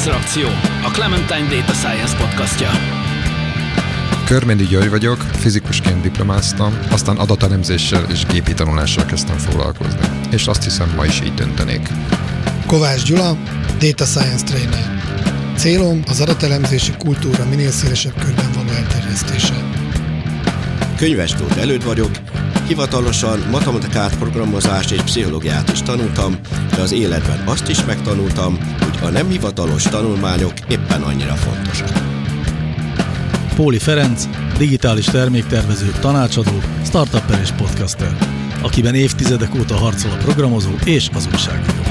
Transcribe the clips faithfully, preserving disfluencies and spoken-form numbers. Láncreakció, a Clementine Data Science podcastja. Körmendi György vagyok, fizikusként diplomáztam, aztán adatelemzéssel és gépi tanulással kezdtem foglalkozni. És azt hiszem, ma is így döntenék. Kovács Gyula, Data Science Trainer. Célom az adatelemzési kultúra minél szélesebb körben való elterjesztése. Könyves Tóth előd vagyok, hivatalosan matematikát, programozást és pszichológiát is tanultam, de az életben azt is megtanultam, hogy a nem hivatalos tanulmányok éppen annyira fontosak. Póli Ferenc, digitális terméktervező, tanácsadó, startupper és podcaster, akiben évtizedek óta harcol a programozó és az újságíró.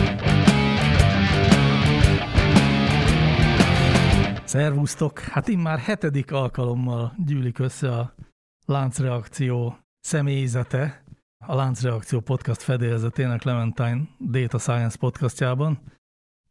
Szervusztok! Hát immár hetedik alkalommal gyűlik össze a Láncreakció személyzete a Láncreakció podcast fedélzetén, a Clementine Data Science podcastjában.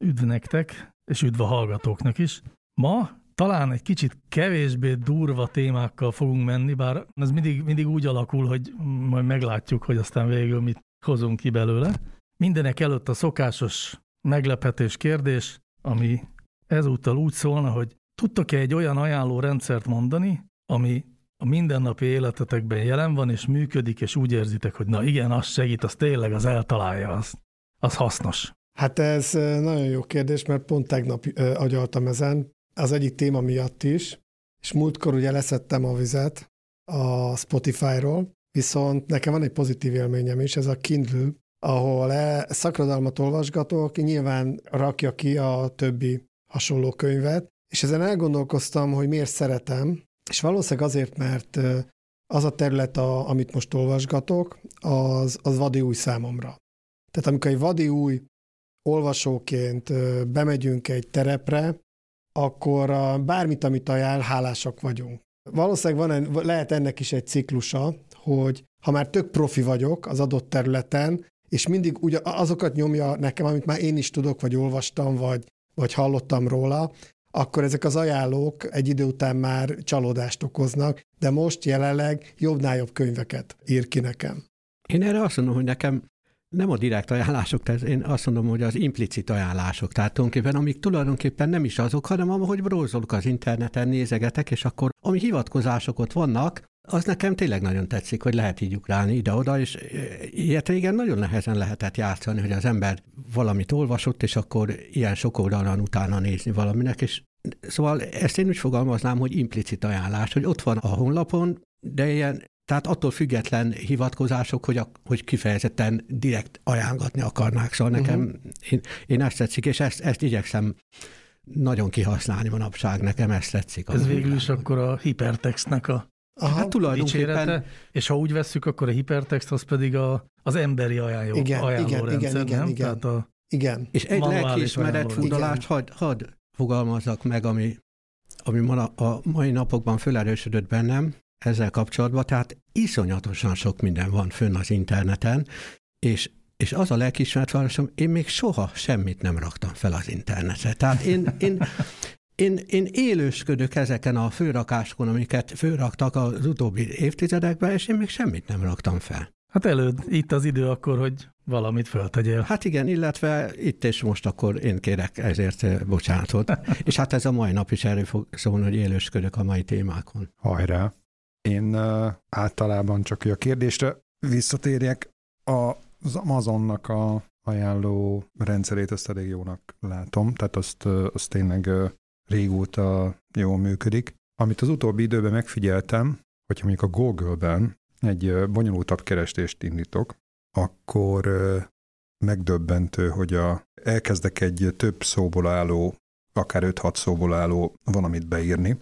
Üdv nektek, és üdv a hallgatóknak is. Ma talán egy kicsit kevésbé durva témákkal fogunk menni, bár ez mindig, mindig úgy alakul, hogy majd meglátjuk, hogy aztán végül mit hozunk ki belőle. Mindenek előtt a szokásos meglepetés kérdés, ami ezúttal úgy szólna, hogy tudtok-e egy olyan ajánlórendszert mondani, ami a mindennapi életetekben jelen van, és működik, és úgy érzitek, hogy na igen, az segít, az tényleg, az eltalálja, az, az hasznos. Hát ez nagyon jó kérdés, mert pont tegnap agyaltam ezen, az egyik téma miatt is, és múltkor ugye leszettem a vizet a Spotify-ról, viszont nekem van egy pozitív élményem is, ez a Kindle, ahol szakradalmat olvasgatok, nyilván rakja ki a többi hasonló könyvet, és ezen elgondolkoztam, hogy miért szeretem, és valószínűleg azért, mert az a terület, a, amit most olvasgatok, az, az vadi új számomra. Tehát amikor egy vadi új olvasóként bemegyünk egy terepre, akkor bármit, amit ajánl, hálásak vagyunk. Valószínűleg van, lehet ennek is egy ciklusa, hogy ha már tök profi vagyok az adott területen, és mindig ugyan, azokat nyomja nekem, amit már én is tudok, vagy olvastam, vagy, vagy hallottam róla, akkor ezek az ajánlók egy idő után már csalódást okoznak, de most jelenleg jobbnál jobb könyveket ír ki nekem. Én erre azt mondom, hogy nekem nem a direkt ajánlások, tehát én azt mondom, hogy az implicit ajánlások, tehát tulajdonképpen, amik tulajdonképpen nem is azok, hanem ahogy brózolok az interneten, nézegetek, és akkor ami hivatkozások ott vannak, az nekem tényleg nagyon tetszik, hogy lehet így ugrálni ide-oda, és ilyet régen nagyon nehezen lehetett játszani, hogy az ember valamit olvasott, és akkor ilyen sok oldalon utána nézni valaminek, és szóval ezt én úgy fogalmaznám, hogy implicit ajánlás, hogy ott van a honlapon, de ilyen, tehát attól független hivatkozások, hogy, a, hogy kifejezetten direkt ajánlatni akarnák, szóval nekem, uh-huh. én, én ezt tetszik, és ezt, ezt igyekszem nagyon kihasználni manapság, nekem ezt tetszik. Ez végül is akkor a hipertextnek a Aha, hát tulajdonképpen. És ha úgy vesszük, akkor a hipertext az pedig a, az emberi ajánló, igen, ajánlórendszer, igen, igen, nem? Igen, igen, igen. És egy lelkiismeret furdalást hadd had fogalmazzak meg, ami, ami ma, a mai napokban felerősödött bennem ezzel kapcsolatban. Tehát iszonyatosan sok minden van fönn az interneten, és És az a lelkiismeretvárosom, én még soha semmit nem raktam fel az internetre. Tehát én... én Én, én élősködök ezeken a fölrakáskon, amiket fölraktak az utóbbi évtizedekben, és én még semmit nem raktam fel. Hát előd, itt az idő akkor, hogy valamit föltegyél. Hát igen, illetve itt és most akkor én kérek ezért bocsánatot. És hát ez a mai nap is erről fog szólni, hogy élősködök a mai témákon. Hajrá! Én uh, általában csak a kérdésre visszatérjek. Az Amazonnak a ajánló rendszerét azt elég jónak látom, tehát azt, azt tényleg... régóta jól működik. Amit az utóbbi időben megfigyeltem, hogyha mondjuk a Google-ben egy bonyolultabb kerestést indítok, akkor megdöbbentő, hogy a, elkezdek egy több szóból álló, akár öt-hat szóból álló valamit beírni,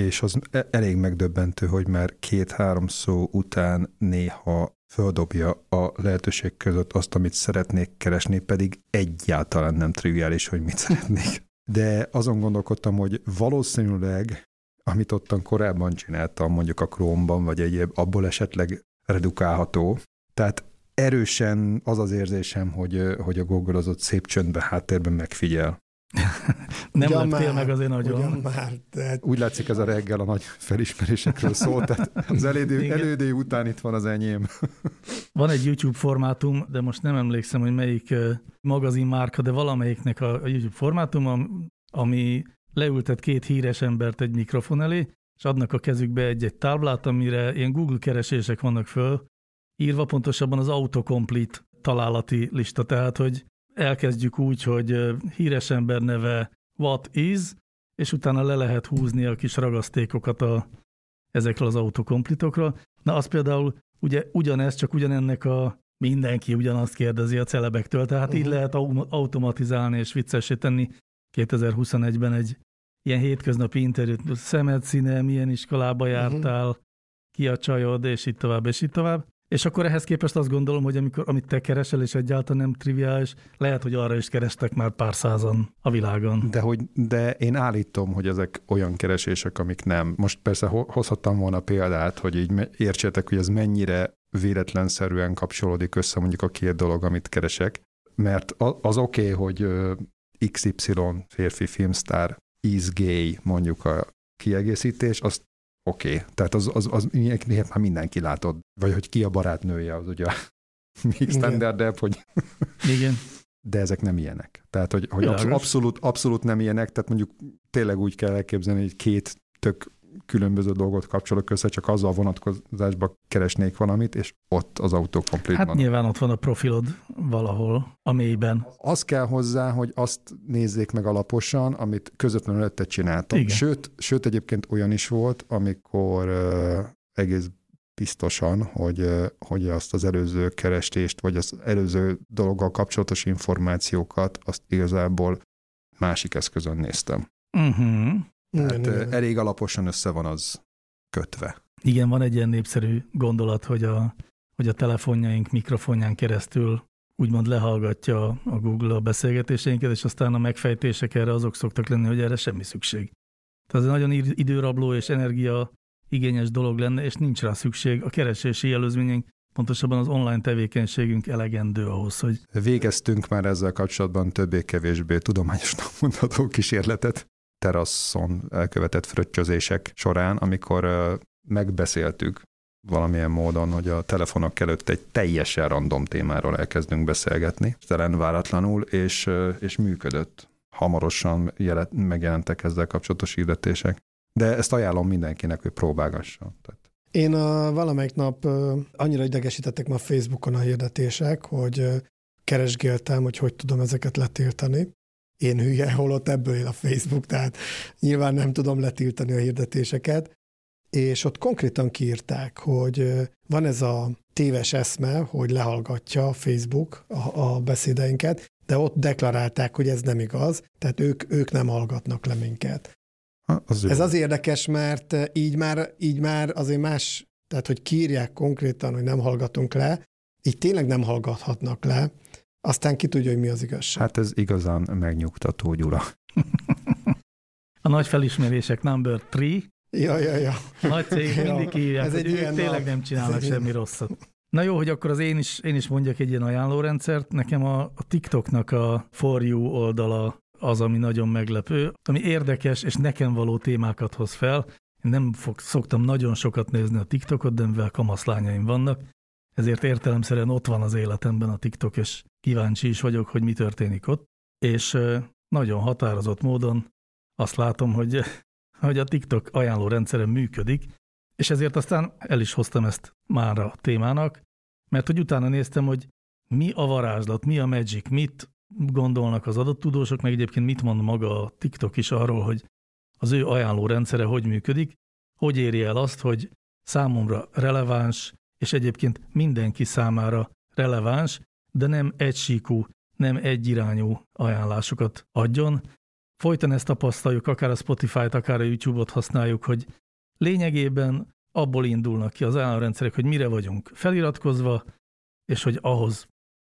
és az elég megdöbbentő, hogy már két-három szó után néha földobja a lehetőség között azt, amit szeretnék keresni, pedig egyáltalán nem triviális, hogy mit szeretnék. De azon gondolkodtam, hogy valószínűleg, amit ottan korábban csináltam, mondjuk a Chrome-ban, vagy egyéb, abból esetleg redukálható. Tehát erősen az az érzésem, hogy, hogy a Google az ott szép csöndben, háttérben megfigyel. Nem leptél meg az én agyom. Tehát... Úgy látszik, ez a reggel a nagy felismerésekről szól, tehát az elődé, elődé után itt van az enyém. Van egy YouTube formátum, de most nem emlékszem, hogy melyik magazin márka, de valamelyiknek a YouTube formátum, ami leültet két híres embert egy mikrofon elé, és adnak a kezükbe egy-egy táblát, amire ilyen Google keresések vannak föl, írva pontosabban az autocomplete találati lista, tehát hogy elkezdjük úgy, hogy híres ember neve what is, és utána le lehet húzni a kis ragasztékokat a, ezekről az autokomplitokra. Na az például ugye ugyanez, csak ugyanennek a mindenki ugyanazt kérdezi a celebektől, tehát uh-huh. így lehet automatizálni és viccessé tenni kétezer-huszonegyben egy ilyen hétköznapi interjút, szemed színe, milyen iskolába jártál, uh-huh. ki a csajod, és így tovább, és így tovább. És akkor ehhez képest azt gondolom, hogy amikor, amit te keresel, és egyáltalán nem triviális, lehet, hogy arra is kerestek már pár százan a világon. De, hogy, de én állítom, hogy ezek olyan keresések, amik nem. Most persze hozhattam volna példát, hogy így értsétek, hogy ez mennyire véletlenszerűen kapcsolódik össze mondjuk a két dolog, amit keresek, mert az oké, okay, hogy iksz ipszilon férfi filmsztár is gay mondjuk a kiegészítés, azt oké, okay. Tehát az, az, az már mindenki látod. Vagy hogy ki a barátnője, az ugye még standardebb, hogy... Igen. De ezek nem ilyenek. Tehát, hogy, hogy abszolút, abszolút nem ilyenek, tehát mondjuk tényleg úgy kell elképzelni, hogy két tök különböző dolgot kapcsolok össze, csak azzal vonatkozásban keresnék valamit, és ott az autokomplét hát van. Hát nyilván ott van a profilod valahol, a mélyben. Az kell hozzá, hogy azt nézzék meg alaposan, amit közvetlenül előtte csináltam. Sőt, sőt, egyébként olyan is volt, amikor uh, egész biztosan, hogy, uh, hogy azt az előző kerestést, vagy az előző dologgal kapcsolatos információkat, azt igazából másik eszközön néztem. Mhm. Tehát igen, elég igen. Alaposan össze van az kötve. Igen, van egy ilyen népszerű gondolat, hogy a, hogy a telefonjaink mikrofonján keresztül úgymond lehallgatja a Google a beszélgetéseinket, és aztán a megfejtések erre azok szoktak lenni, hogy erre semmi szükség. Tehát ez nagyon időrabló és energia igényes dolog lenne, és nincs rá szükség. A keresési előzményünk, pontosabban az online tevékenységünk elegendő ahhoz, hogy... Végeztünk már ezzel kapcsolatban többé-kevésbé tudományosnak mondható kísérletet. Teraszon elkövetett fröccsözések során, amikor uh, megbeszéltük valamilyen módon, hogy a telefonok előtt egy teljesen random témáról elkezdünk beszélgetni, talán váratlanul, és, uh, és működött. Hamarosan jelent, megjelentek ezzel kapcsolatos hirdetések. De ezt ajánlom mindenkinek, hogy próbálgasson. Tehát. Én a, valamelyik nap uh, annyira idegesítettek ma Facebookon a hirdetések, hogy uh, keresgéltem, hogy hogy tudom ezeket letiltani. Én hülye, holott ebből él a Facebook, tehát nyilván nem tudom letiltani a hirdetéseket, és ott konkrétan kiírták, hogy van ez a téves eszme, hogy lehallgatja a Facebook a, a beszédeinket, de ott deklarálták, hogy ez nem igaz, tehát ők, ők nem hallgatnak le minket. Ha, az ez az érdekes, mert így már, így már azért más, tehát hogy kiírják konkrétan, hogy nem hallgatunk le, így tényleg nem hallgathatnak le, aztán ki tudja, hogy mi az igazság. Hát ez igazán megnyugtató, Gyula. A nagy felismerések number three. Ja, ja, ja. A nagy cég mindig írják, hogy ők tényleg nem csinálnak semmi rosszat. Na jó, hogy akkor az én is, én is mondjak egy ilyen ajánlórendszert. Nekem a, a TikToknak a For You oldala az, ami nagyon meglepő, ami érdekes és nekem való témákat hoz fel. Én nem fog, szoktam nagyon sokat nézni a TikTokot, de mivel kamaszlányaim vannak, ezért értelemszerűen ott van az életemben a TikTok, és kíváncsi is vagyok, hogy mi történik ott. És nagyon határozott módon azt látom, hogy, hogy a TikTok ajánlórendszeren működik, és ezért aztán el is hoztam ezt mára a témának, mert hogy utána néztem, hogy mi a varázslat, mi a magic, mit gondolnak az adott tudósok, meg egyébként mit mond maga a TikTok is arról, hogy az ő ajánlórendszere hogy működik, hogy éri el azt, hogy számomra releváns, és egyébként mindenki számára releváns, de nem egysíkú, nem egyirányú ajánlásokat adjon. Folyton ezt tapasztaljuk, akár a Spotify-t, akár a YouTube-ot használjuk, hogy lényegében abból indulnak ki az ajánlórendszerek, hogy mire vagyunk feliratkozva, és hogy ahhoz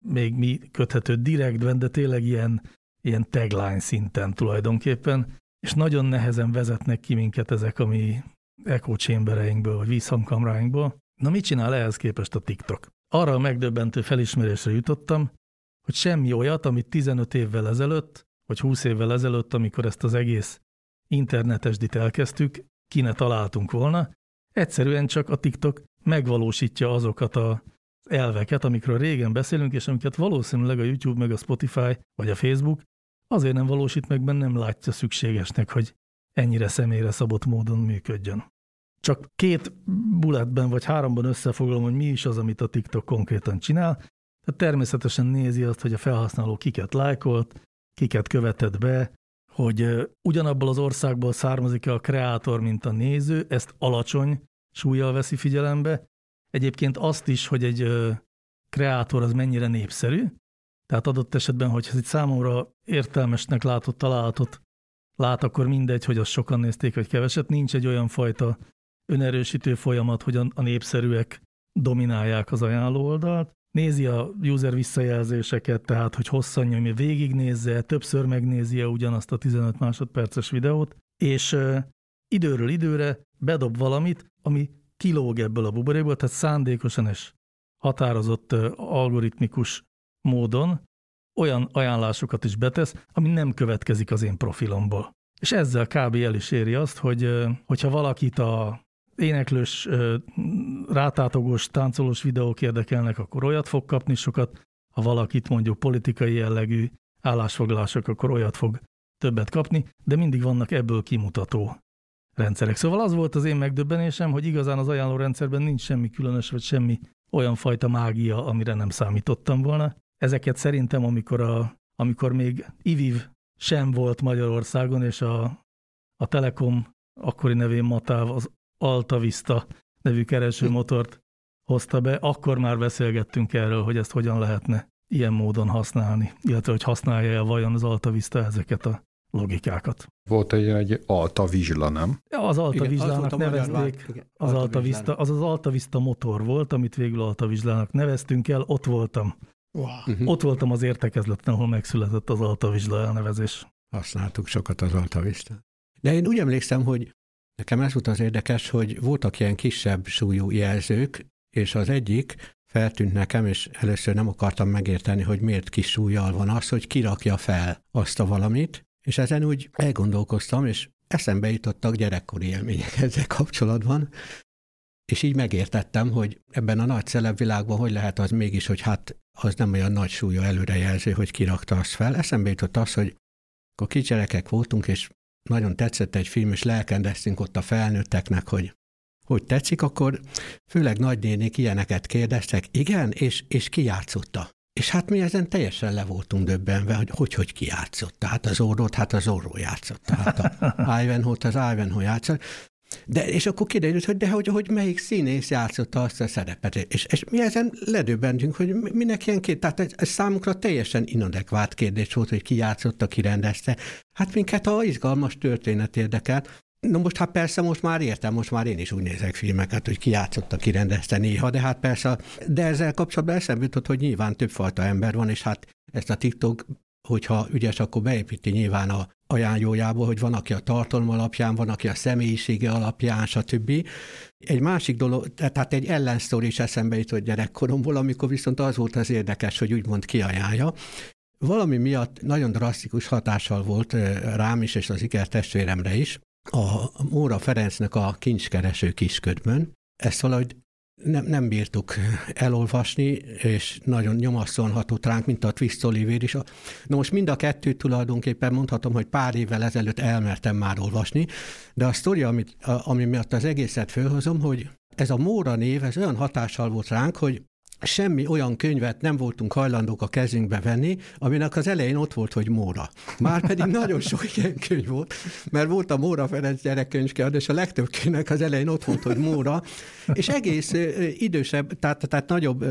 még mi köthető direktben, de tényleg ilyen, ilyen tagline szinten tulajdonképpen, és nagyon nehezen vezetnek ki minket ezek a mi echo chambereinkből, vagy vízhangkamráinkból. Na mit csinál ehhez képest a TikTok? Arra a megdöbbentő felismerésre jutottam, hogy semmi olyat, amit tizenöt évvel ezelőtt, vagy húsz évvel ezelőtt, amikor ezt az egész internetesdit elkezdtük, ki ne találtunk volna, egyszerűen csak a TikTok megvalósítja azokat az elveket, amikről régen beszélünk, és amiket valószínűleg a YouTube, meg a Spotify, vagy a Facebook azért nem valósít meg, mert nem látja szükségesnek, hogy ennyire személyre szabott módon működjön. Csak két bulletben vagy háromban összefoglalom, hogy mi is az, amit a TikTok konkrétan csinál. Tehát természetesen nézi azt, hogy a felhasználó kiket lájkolt, kiket követett be, hogy ugyanabból az országból származik-e a kreátor, mint a néző, ezt alacsony súllyal veszi figyelembe. Egyébként azt is, hogy egy kreátor az mennyire népszerű, tehát adott esetben, hogyha egy számomra értelmesnek látott találatot lát, akkor mindegy, hogy azt sokan nézték, vagy keveset. Nincs egy olyan fajta önerősítő folyamat, hogy a népszerűek dominálják az ajánló oldalt. Nézi a user visszajelzéseket, tehát, hogy hosszan nyomja, végignézze, többször megnézi ugyanazt a tizenöt másodperces videót, és euh, időről időre bedob valamit, ami kilóg ebből a buboréból, tehát szándékosan és határozott euh, algoritmikus módon olyan ajánlásokat is betesz, ami nem következik az én profilomból. És ezzel kb. El is éri azt, hogy euh, hogyha valakit a éneklős, rátátogós, táncolós videók érdekelnek, akkor olyat fog kapni sokat, ha valakit mondjuk politikai jellegű állásfoglalások, akkor olyat fog többet kapni, de mindig vannak ebből kimutató rendszerek. Szóval az volt az én megdöbbenésem, hogy igazán az ajánlórendszerben nincs semmi különös, vagy semmi olyan fajta mágia, amire nem számítottam volna. Ezeket szerintem, amikor, a, amikor még iViv sem volt Magyarországon, és a, a Telekom akkori nevén Matáv az AltaVista nevű keresőmotort hozta be, akkor már beszélgettünk erről, hogy ezt hogyan lehetne ilyen módon használni, illetve hogy használja-e vajon az AltaVista ezeket a logikákat. Volt egy, egy AltaVizsla, nem? Az AltaVizslának nevezték, az AltaVista, az az AltaVista motor volt, amit végül AltaVizslának neveztünk el, ott voltam. Wow. Uh-huh. Ott voltam az értekezleten, ahol megszületett az AltaVizsla elnevezés. Használtuk sokat az AltaVistát. De én úgy emlékszem, hogy nekem ez volt az érdekes, hogy voltak ilyen kisebb súlyú jelzők, és az egyik feltűnt nekem, és először nem akartam megérteni, hogy miért kis súllyal van az, hogy kirakja fel azt a valamit, és ezen úgy elgondolkoztam, és eszembe jutottak gyerekkori élmények ezzel kapcsolatban, és így megértettem, hogy ebben a nagy celebvilágban hogy lehet az mégis, hogy hát az nem olyan nagy súlyú előrejelző, hogy kirakta azt fel. Eszembe jutott az, hogy akkor kisgyerekek voltunk, és nagyon tetszett egy film, és lelkendeztünk ott a felnőtteknek, hogy hogy tetszik, akkor főleg nagynénik ilyeneket kérdeztek, igen, és, és kijátszotta. És hát mi ezen teljesen le voltunk döbbenve, hogy hogy, hogy kijátszotta. Hát az orrót, hát az orró játszotta. Hát a Ivanhoe-t, az Ivanhoe játszott. De, és akkor kiderült, hogy de hogy, hogy melyik színész játszotta azt a szerepet. És, és mi ezen ledöbbentünk, hogy minek ilyen két, tehát ez, ez számunkra teljesen inadekvát kérdés volt, hogy ki játszotta, ki rendezte. Hát minket a izgalmas történet érdekelt. Na most hát persze most már értem, most már én is úgy nézek filmeket, hogy ki játszotta, ki rendezte néha, de hát persze, de ezzel kapcsolatban eszembe jutott, hogy nyilván többfajta ember van, és hát ezt a TikTok, hogyha ügyes, akkor beépíti nyilván a ajánlójából, hogy van, aki a tartalom alapján, van, aki a személyisége alapján, stb. Egy másik dolog, tehát egy ellensztori is eszembe jutott gyerekkoromból, amikor viszont az volt az érdekes, hogy úgymond kiajánlja. Valami miatt nagyon drasztikus hatással volt rám is, és az ikertestvéremre is, a Móra Ferencnek a Kincskereső Kisködmön. Ezt valahogy nem, nem bírtuk elolvasni, és nagyon nyomasztóan hatott ránk, mint a Twist Oliver is. Na most mind a kettőt tulajdonképpen mondhatom, hogy pár évvel ezelőtt elmertem már olvasni, de a sztori, amit, ami miatt az egészet fölhozom, hogy ez a Móra név, ez olyan hatással volt ránk, hogy semmi olyan könyvet nem voltunk hajlandók a kezünkbe venni, aminek az elején ott volt, hogy Móra. Márpedig nagyon sok ilyen könyv volt, mert volt a Móra Ferenc gyerekkönyvkiadó, és a legtöbb könyvnek az elején ott volt, hogy Móra, és egész idősebb, tehát, tehát nagyobb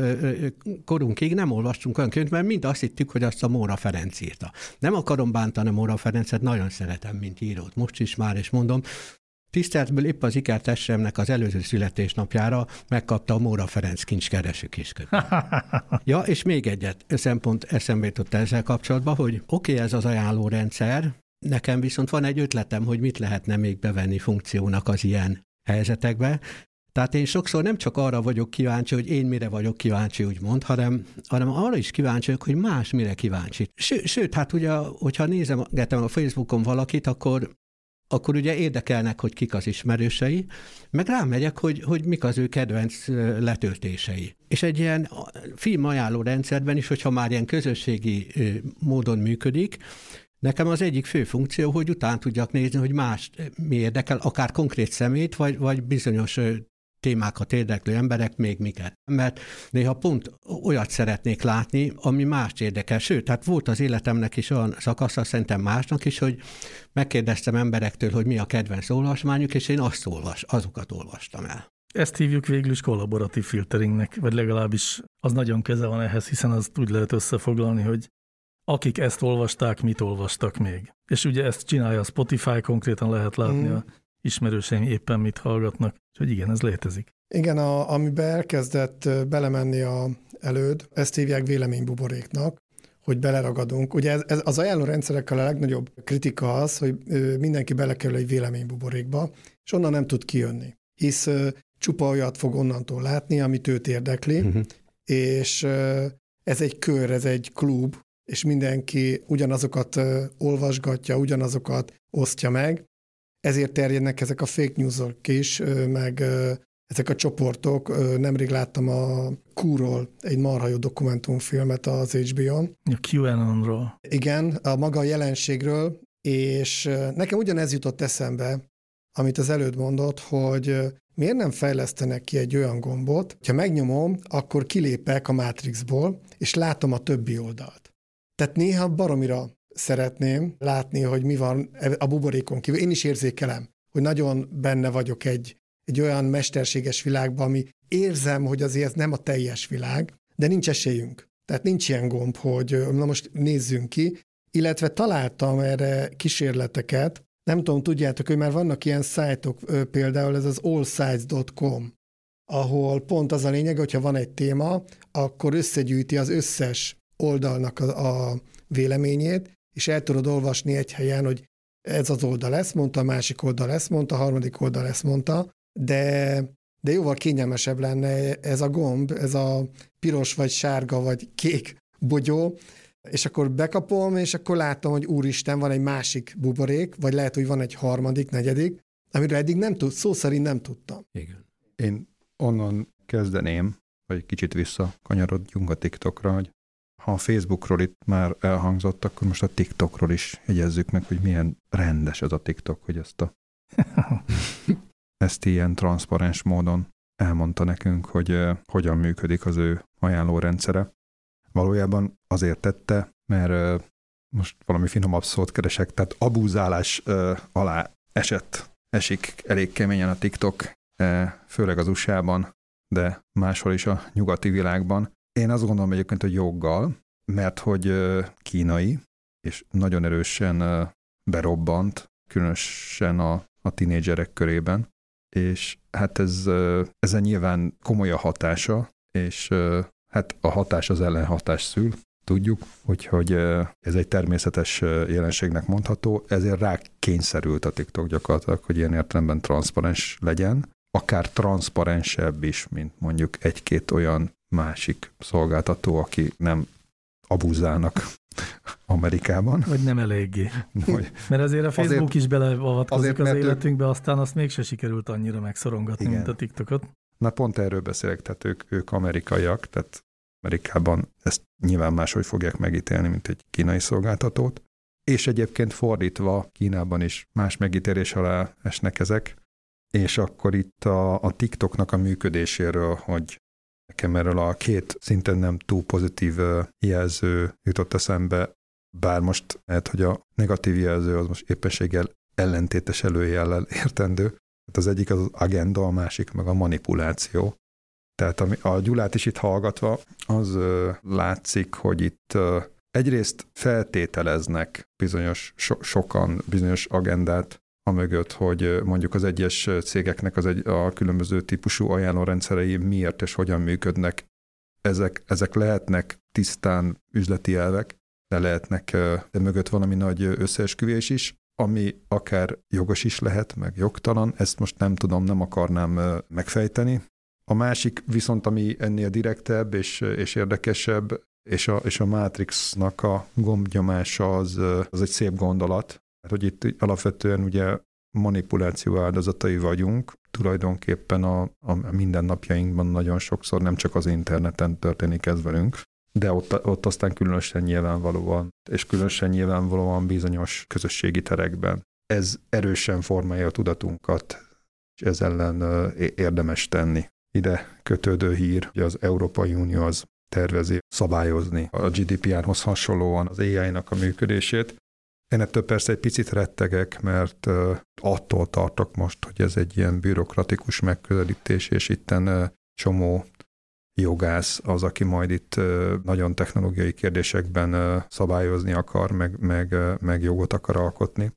korunkig nem olvastunk olyan könyvet, mert mind azt hittük, hogy azt a Móra Ferenc írta. Nem akarom bántani Móra Ferencet, nagyon szeretem, mint írót, most is már, és mondom, tiszteletből épp az ikertestremnek az előző születésnapjára megkapta a Móra Ferenc Kincskereső Kisködmöt. Ja, és még egyet szempont eszembe jutott ezzel kapcsolatban, hogy oké, okay, ez az ajánlórendszer, nekem viszont van egy ötletem, hogy mit lehetne még bevenni funkciónak az ilyen helyzetekbe. Tehát én sokszor nem csak arra vagyok kíváncsi, hogy én mire vagyok kíváncsi, úgymond, hanem, hanem arra is kíváncsi vagyok, hogy más mire kíváncsi. Ső, sőt, hát ugye, hogyha nézem a Facebookon valakit, akkor akkor ugye érdekelnek, hogy kik az ismerősei, meg rámegyek, hogy, hogy mik az ő kedvenc letöltései. És egy ilyen filmajánló rendszerben is, hogyha már ilyen közösségi módon működik, Nekem az egyik fő funkció, hogy után tudjak nézni, hogy más mi érdekel, akár konkrét szemét, vagy, vagy bizonyos témákat érdeklő emberek még miket. Mert néha pont olyat szeretnék látni, ami mást érdekel. Sőt, hát volt az életemnek is olyan szakasza, szerintem másnak is, hogy megkérdeztem emberektől, hogy mi a kedvenc olvasmányuk, és én azt olvas, azokat olvastam el. Ezt hívjuk végül is kollaboratív filteringnek, vagy legalábbis az nagyon köze van ehhez, hiszen azt úgy lehet összefoglalni, hogy akik ezt olvasták, mit olvastak még. És ugye ezt csinálja a Spotify, konkrétan lehet látni hmm. a ismerőseim éppen mit hallgatnak, úgyhogy igen, ez létezik. Igen, a, amiben elkezdett belemenni a előd, ezt hívják véleménybuboréknak, hogy beleragadunk. Ugye ez, ez az ajánló rendszerekkel a legnagyobb kritika az, hogy mindenki belekerül egy véleménybuborékba, és onnan nem tud kijönni, hisz csupa olyat fog onnantól látni, amit őt érdekli, uh-huh. és ez egy kör, ez egy klub, és mindenki ugyanazokat olvasgatja, ugyanazokat osztja meg, ezért terjednek ezek a fake news-ok is, meg ezek a csoportok. Nemrég láttam a Q-ról egy marha jó dokumentumfilmet az há bé o-n. A QAnon-ról. Igen, a maga jelenségről, és nekem ugyanez jutott eszembe, amit az előbb mondott, hogy miért nem fejlesztenek ki egy olyan gombot, ha megnyomom, akkor kilépek a Matrixból, és látom a többi oldalt. Tehát néha baromira szeretném látni, hogy mi van a buborékon kívül. Én is érzékelem, hogy nagyon benne vagyok egy, egy olyan mesterséges világban, ami érzem, hogy azért ez nem a teljes világ, de nincs esélyünk. Tehát nincs ilyen gomb, hogy na most nézzünk ki, illetve találtam erre kísérleteket. Nem tudom, tudjátok, hogy már vannak ilyen szájtok, például ez az all sites dot com, ahol pont az a lényeg, hogyha van egy téma, akkor összegyűjti az összes oldalnak a, a véleményét, és el tudod olvasni egy helyen, hogy ez az oldal ezt mondta, a másik oldal ezt mondta, a harmadik oldal ezt mondta, de, de jóval kényelmesebb lenne ez a gomb, ez a piros vagy sárga vagy kék bogyó, és akkor bekapom, és akkor látom, hogy úristen, van egy másik buborék, vagy lehet, hogy van egy harmadik, negyedik, amiről eddig nem tud, szó szerint nem tudtam. Igen. Én onnan kezdeném, hogy kicsit visszakanyarodjunk a TikTokra, hogy ha a Facebookról itt már elhangzott, akkor most a TikTokról is jegyezzük meg, hogy milyen rendes ez a TikTok, hogy ezt a ezt ilyen transzparens módon elmondta nekünk, hogy uh, hogyan működik az ő ajánlórendszere. Valójában azért tette, mert uh, most valami finomabb szót keresek, tehát abúzálás uh, alá esett, esik elég keményen a TikTok, uh, főleg az u es á-ban, de máshol is a nyugati világban. Én azt gondolom egyébként, hogy joggal, mert hogy kínai, és nagyon erősen berobbant, különösen a, a tínédzserek körében, és hát ez, ez nyilván komoly a hatása, és hát a hatás az ellenhatás szül, tudjuk, úgyhogy ez egy természetes jelenségnek mondható, ezért rá kényszerült a TikTok gyakorlatilag, hogy ilyen értelemben transzparens legyen, akár transzparensebb is, mint mondjuk egy-két olyan másik szolgáltató, aki nem abuzálnak Amerikában. Vagy nem eléggé. Vagy. Mert azért a Facebook azért, is beleavatkozik azért, az életünkbe, ő... aztán azt mégse sikerült annyira megszorongatni, igen, mint a TikTokot. Na pont erről beszélek, tehát ők, ők amerikaiak, tehát Amerikában ezt nyilván máshogy fogják megítélni, mint egy kínai szolgáltatót. És egyébként fordítva Kínában is más megítélés alá esnek ezek, és akkor itt a, a TikToknak a működéséről, hogy nekem erről a két szinten nem túl pozitív jelző jutott eszembe, bár most lehet, hogy a negatív jelző az most éppenséggel ellentétes előjellel értendő. Hát az egyik az agenda, a másik meg a manipuláció. Tehát a Gyulát is itt hallgatva, az látszik, hogy itt egyrészt feltételeznek bizonyos so- sokan bizonyos agendát, amögött, hogy mondjuk az egyes cégeknek az egy, a különböző típusú ajánlórendszerei miért és hogyan működnek. Ezek, ezek lehetnek tisztán üzleti elvek, de lehetnek, de mögött valami nagy összeesküvés is, ami akár jogos is lehet, meg jogtalan, ezt most nem tudom, nem akarnám megfejteni. A másik viszont, ami ennél direktebb és, és érdekesebb, és a, és a Matrixnak a gombnyomása az, az egy szép gondolat. Hát, hogy itt alapvetően ugye manipuláció áldozatai vagyunk, tulajdonképpen a, a mindennapjainkban nagyon sokszor nem csak az interneten történik ez velünk, de ott, ott aztán különösen nyilvánvalóan, és különösen nyilvánvalóan bizonyos közösségi terekben. Ez erősen formálja a tudatunkat, és ez ellen érdemes tenni. Ide kötődő hír, hogy az Európai Unió az tervezi szabályozni a gé dé pé er-hoz hasonlóan az á í-nak a működését. Én ettől persze egy picit rettegek, mert attól tartok most, hogy ez egy ilyen bürokratikus megközelítés, és itten csomó jogász az, aki majd itt nagyon technológiai kérdésekben szabályozni akar, meg, meg, meg jogot akar alkotni.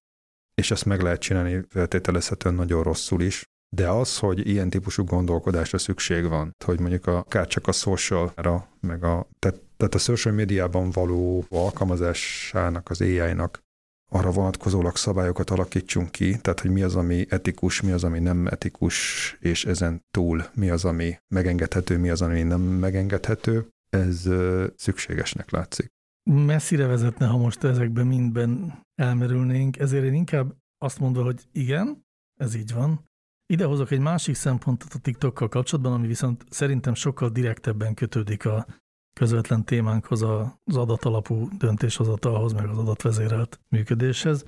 És ezt meg lehet csinálni feltételezhetően nagyon rosszul is. De az, hogy ilyen típusú gondolkodásra szükség van, hogy mondjuk akárcsak a socialra, meg a, tehát, tehát a social médiában való alkalmazásának, az á í-nak arra vonatkozólag szabályokat alakítsunk ki, tehát hogy mi az, ami etikus, mi az, ami nem etikus, és ezen túl mi az, ami megengedhető, mi az, ami nem megengedhető, ez szükségesnek látszik. Messzire vezetne, ha most ezekben mindben elmerülnénk, ezért én inkább azt mondva, hogy igen, ez így van. Idehozok egy másik szempontot a TikTokkal kapcsolatban, ami viszont szerintem sokkal direktebben kötődik a közvetlen témánkhoz, az adatalapú döntéshozatalhoz, meg az adatvezérelt működéshez.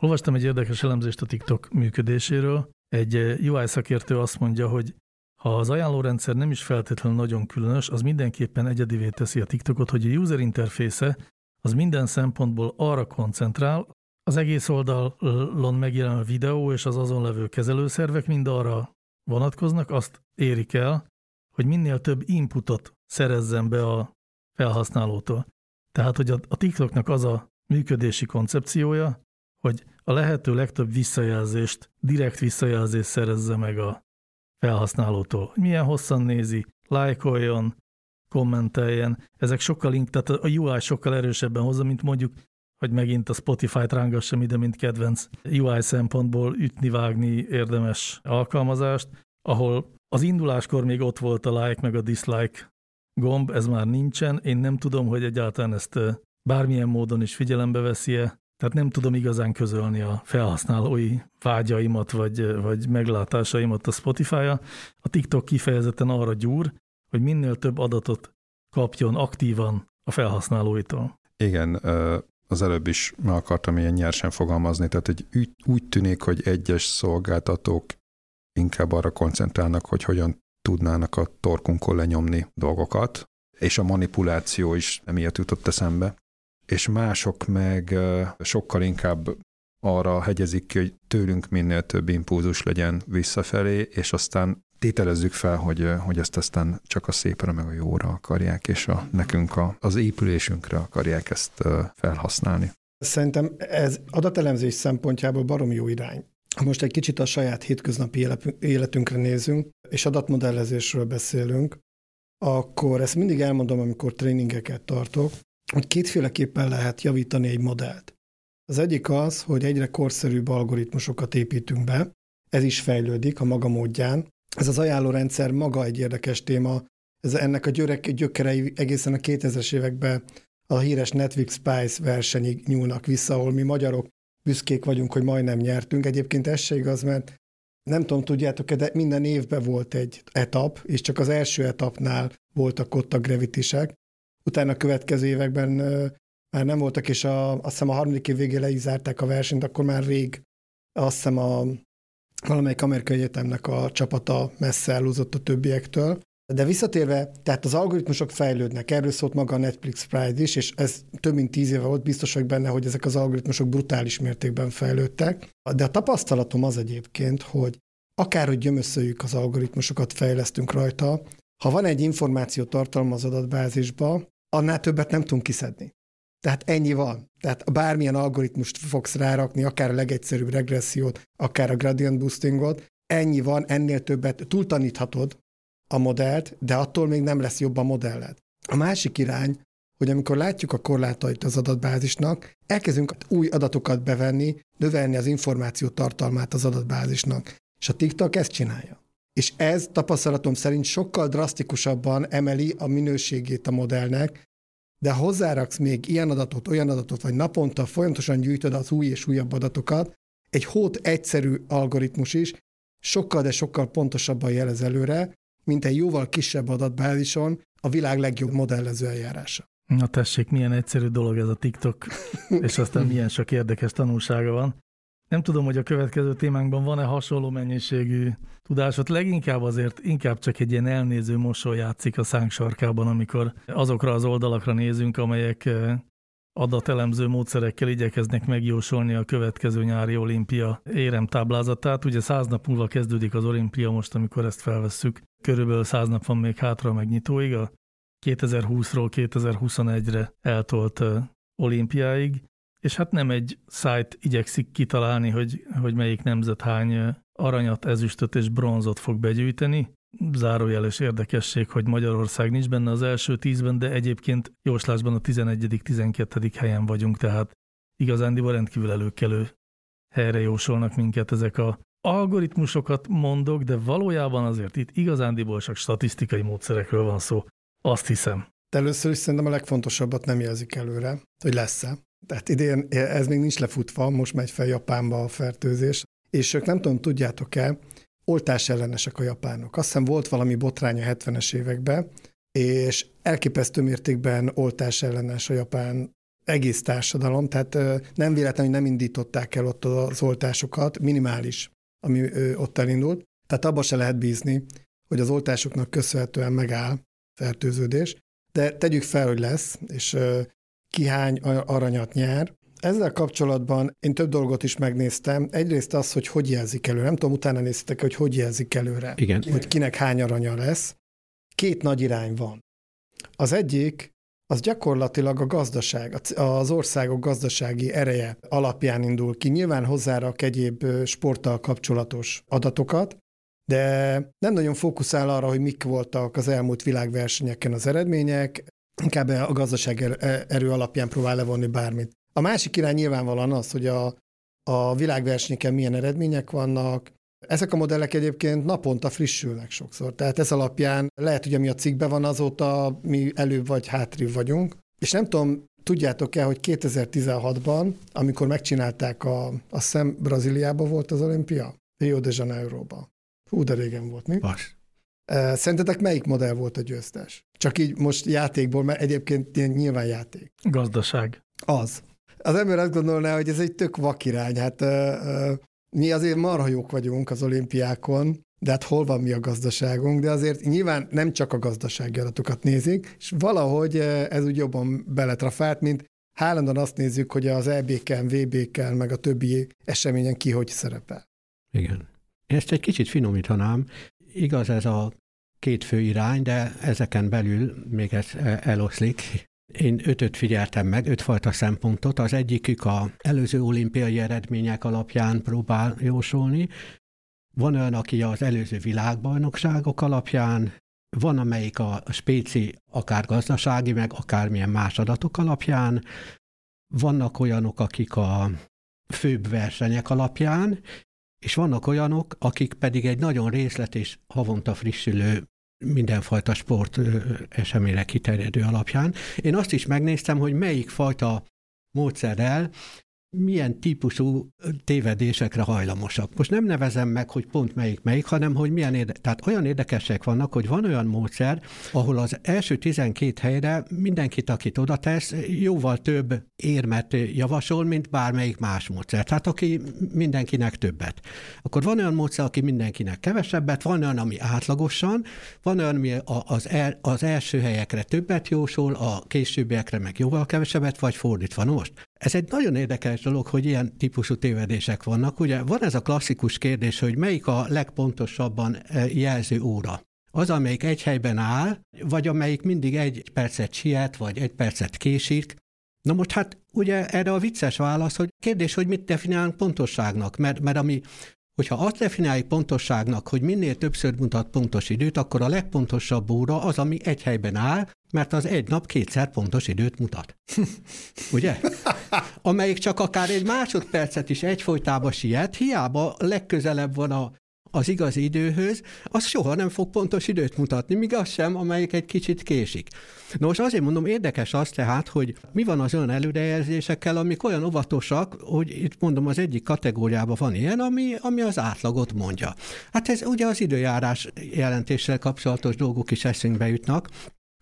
Olvastam egy érdekes elemzést a TikTok működéséről. Egy u i szakértő azt mondja, hogy ha az ajánlórendszer nem is feltétlenül nagyon különös, az mindenképpen egyedivé teszi a TikTokot, hogy a user interfésze az minden szempontból arra koncentrál, az egész oldalon megjelenő videó és az azon levő kezelőszervek mind arra vonatkoznak, azt érik el, hogy minél több inputot szerezzen be a felhasználótól. Tehát, hogy a TikToknak az a működési koncepciója, hogy a lehető legtöbb visszajelzést, direkt visszajelzést szerezze meg a felhasználótól. Milyen hosszan nézi, lájkoljon, kommenteljen. Ezek sokkal inkább, tehát a u i sokkal erősebben hozza, mint mondjuk hogy megint a Spotify-t rángassam ide, mint kedvenc u i szempontból ütni-vágni érdemes alkalmazást, ahol az induláskor még ott volt a like meg a dislike gomb, ez már nincsen. Én nem tudom, hogy egyáltalán ezt bármilyen módon is figyelembe veszi-e, tehát nem tudom igazán közölni a felhasználói vágyaimat vagy, vagy meglátásaimat a Spotify-ra. A TikTok kifejezetten arra gyúr, hogy minél több adatot kapjon aktívan a felhasználóitól. Igen, uh... az előbb is meg akartam ilyen nyersen fogalmazni, tehát hogy úgy, úgy tűnik, hogy egyes szolgáltatók inkább arra koncentrálnak, hogy hogyan tudnának a torkunkon lenyomni dolgokat, és a manipuláció is emiatt jutott eszembe, és mások meg sokkal inkább arra hegyezik ki, hogy tőlünk minél több impulzus legyen visszafelé, és aztán tételezzük fel, hogy, hogy ezt aztán csak a szépre meg a jóra akarják, és a, nekünk a, az épülésünkre akarják ezt felhasználni. Szerintem ez adatelemzés szempontjából barom jó irány. Ha most egy kicsit a saját hétköznapi életünkre nézünk, és adatmodellezésről beszélünk, akkor ezt mindig elmondom, amikor tréningeket tartok, hogy kétféleképpen lehet javítani egy modellt. Az egyik az, hogy egyre korszerűbb algoritmusokat építünk be, ez is fejlődik a maga módján. Ez az ajánlórendszer maga egy érdekes téma. Ez ennek a gyökerei egészen a kétezres években a híres Netflix Prize versenyig nyúlnak vissza, ahol mi magyarok büszkék vagyunk, hogy majdnem nyertünk. Egyébként ez se igaz, mert nem tudom, tudjátok-e, de minden évben volt egy etap, és csak az első etapnál voltak ott a gravitisek. Utána a következő években már nem voltak, és a, azt hiszem a harmadik év végén leizárták a versenyt, akkor már rég azt hiszem a valamelyik amerikai egyetemnek a csapata messze elhúzott a többiektől. De visszatérve, tehát az algoritmusok fejlődnek, erről szólt maga a Netflix Prize is, és ez több mint tíz éve volt, biztos vagy benne, hogy ezek az algoritmusok brutális mértékben fejlődtek. De a tapasztalatom az egyébként, hogy akárhogy gyömöszöljük az algoritmusokat, fejlesztünk rajta, ha van egy információ tartalma az adatbázisba, annál többet nem tudunk kiszedni. Tehát ennyi van. Tehát bármilyen algoritmust fogsz rárakni, akár a legegyszerűbb regressziót, akár a gradient boostingot, ennyi van, ennél többet túltaníthatod a modellt, de attól még nem lesz jobb a modelled. A másik irány, hogy amikor látjuk a korlátait az adatbázisnak, elkezdünk új adatokat bevenni, növelni az információ tartalmát az adatbázisnak. És a TikTok ezt csinálja. És ez tapasztalatom szerint sokkal drasztikusabban emeli a minőségét a modellnek, de hozzáraksz még ilyen adatot, olyan adatot, vagy naponta folyamatosan gyűjtöd az új és újabb adatokat, egy hót egyszerű algoritmus is sokkal, de sokkal pontosabban jelez előre, mint egy jóval kisebb adatbázison, a világ legjobb modellező eljárása. Na tessék, milyen egyszerű dolog ez a TikTok, és aztán milyen sok érdekes tanulsága van. Nem tudom, hogy a következő témánkban van-e hasonló mennyiségű tudásot, leginkább azért inkább csak egy ilyen elnéző mosoly játszik a szánk sarkában, amikor azokra az oldalakra nézünk, amelyek adatelemző módszerekkel igyekeznek megjósolni a következő nyári olimpia éremtáblázatát. Ugye száz nap múlva kezdődik az olimpia most, amikor ezt felvesszük. Körülbelül száz nap van még hátra a megnyitóig, a kétezer-húszról kétezer-huszonegyre eltolt olimpiáig, és hát nem egy szájt igyekszik kitalálni, hogy, hogy melyik nemzet hány aranyat, ezüstöt és bronzot fog begyűjteni. Zárójeles érdekesség, hogy Magyarország nincs benne az első tízben, de egyébként jóslásban a tizenegyedik-tizenkettedik helyen vagyunk, tehát igazándiból rendkívül előkelő helyre jósolnak minket ezek a algoritmusokat mondok, de valójában azért itt igazándiból csak statisztikai módszerekről van szó. Azt hiszem. De először is szerintem a legfontosabbat nem jelzik előre, hogy lesz-e. Tehát idén ez még nincs lefutva, most megy fel Japánba a fertőzés, és ők nem tudom, tudjátok-e, oltás ellenesek a japánok. Azt hiszem volt valami botrány a hetvenes években, és elképesztő mértékben oltás ellenes a japán egész társadalom, tehát nem véletlen, hogy nem indították el ott az oltásokat, minimális, ami ott elindult. Tehát abba se lehet bízni, hogy az oltásoknak köszönhetően megáll fertőződés, de tegyük fel, hogy lesz, és ki hány aranyat nyer. Ezzel kapcsolatban én több dolgot is megnéztem. Egyrészt az, hogy hogy jelzik előre. Nem tudom, utána néztetek, hogy hogy jelzik előre. Igen. Hogy kinek hány aranya lesz. Két nagy irány van. Az egyik, az gyakorlatilag a gazdaság, az országok gazdasági ereje alapján indul ki. Nyilván hozzárak egyéb sporttal kapcsolatos adatokat, de nem nagyon fókuszál arra, hogy mik voltak az elmúlt világversenyeken az eredmények, inkább a gazdaság erő alapján próbál levonni bármit. A másik irány nyilvánvalóan az, hogy a, a világversenyeken milyen eredmények vannak. Ezek a modellek egyébként naponta frissülnek sokszor, tehát ez alapján lehet, hogy ami a cikkben van azóta, mi előbb vagy hátrébb vagyunk. És nem tudom, tudjátok-e, hogy kétezer-tizenhatban, amikor megcsinálták a, a szem Brazíliában volt az olimpia? Rio de Janeiro-ban. Hú, de régen volt, mi? Vas. Szerintetek melyik modell volt a győztes? Csak így most játékból, mert egyébként nyilván játék. Gazdaság. Az. Az ember azt gondolná, hogy ez egy tök vakirány. Hát uh, mi azért marhajók vagyunk az olimpiákon, de hát hol van mi a gazdaságunk, de azért nyilván nem csak a gazdasági adatokat nézik, és valahogy ez úgy jobban beletrafált, mint hálandóan azt nézzük, hogy az é bé-ken, vé bé-ken, meg a többi eseményen ki hogy szerepel. Igen. Ezt egy kicsit finomítanám. Igaz ez a két fő irány, de ezeken belül még ez eloszlik. Én ötöt figyeltem meg, ötfajta szempontot. Az egyikük az előző olimpiai eredmények alapján próbál jósolni. Van olyan, aki az előző világbajnokságok alapján, van amelyik a spéci, akár gazdasági, meg akármilyen más adatok alapján, vannak olyanok, akik a főbb versenyek alapján, és vannak olyanok, akik pedig egy nagyon részletes, havonta frissülő, mindenfajta sport eseményre kiterjedő alapján. Én azt is megnéztem, hogy melyik fajta módszerrel milyen típusú tévedésekre hajlamosak. Most nem nevezem meg, hogy pont melyik-melyik, hanem hogy milyen érde- tehát olyan érdekesek vannak, hogy van olyan módszer, ahol az első tizenkét helyre mindenkit, akit oda tesz, jóval több érmet javasol, mint bármelyik más módszer. Tehát aki mindenkinek többet. Akkor van olyan módszer, aki mindenkinek kevesebbet, van olyan, ami átlagosan, van olyan, ami az, el, az első helyekre többet jósol, a későbbiekre meg jóval kevesebbet, vagy fordítva. Na most. Ez egy nagyon érdekes dolog, hogy ilyen típusú tévedések vannak. Ugye van ez a klasszikus kérdés, hogy melyik a legpontosabban jelző óra? Az, amelyik egy helyben áll, vagy amelyik mindig egy percet siet, vagy egy percet késik. Na most hát ugye erre a vicces válasz, hogy kérdés, hogy mit definiálunk pontosságnak, mert, mert ami... Hogyha azt definiáljuk pontosságnak, hogy minél többször mutat pontos időt, akkor a legpontosabb óra az, ami egy helyben áll, mert az egy nap kétszer pontos időt mutat. Ugye? Amelyik csak akár egy másodpercet is egyfolytába siet, hiába legközelebb van a, az igazi időhöz, az soha nem fog pontos időt mutatni, míg az sem, amelyik egy kicsit késik. Na most azért mondom, érdekes az tehát, hogy mi van az olyan előrejelzésekkel, amik olyan óvatosak, hogy itt mondom, az egyik kategóriában van ilyen, ami, ami az átlagot mondja. Hát ez ugye az időjárás jelentéssel kapcsolatos dolgok is eszünkbe jutnak,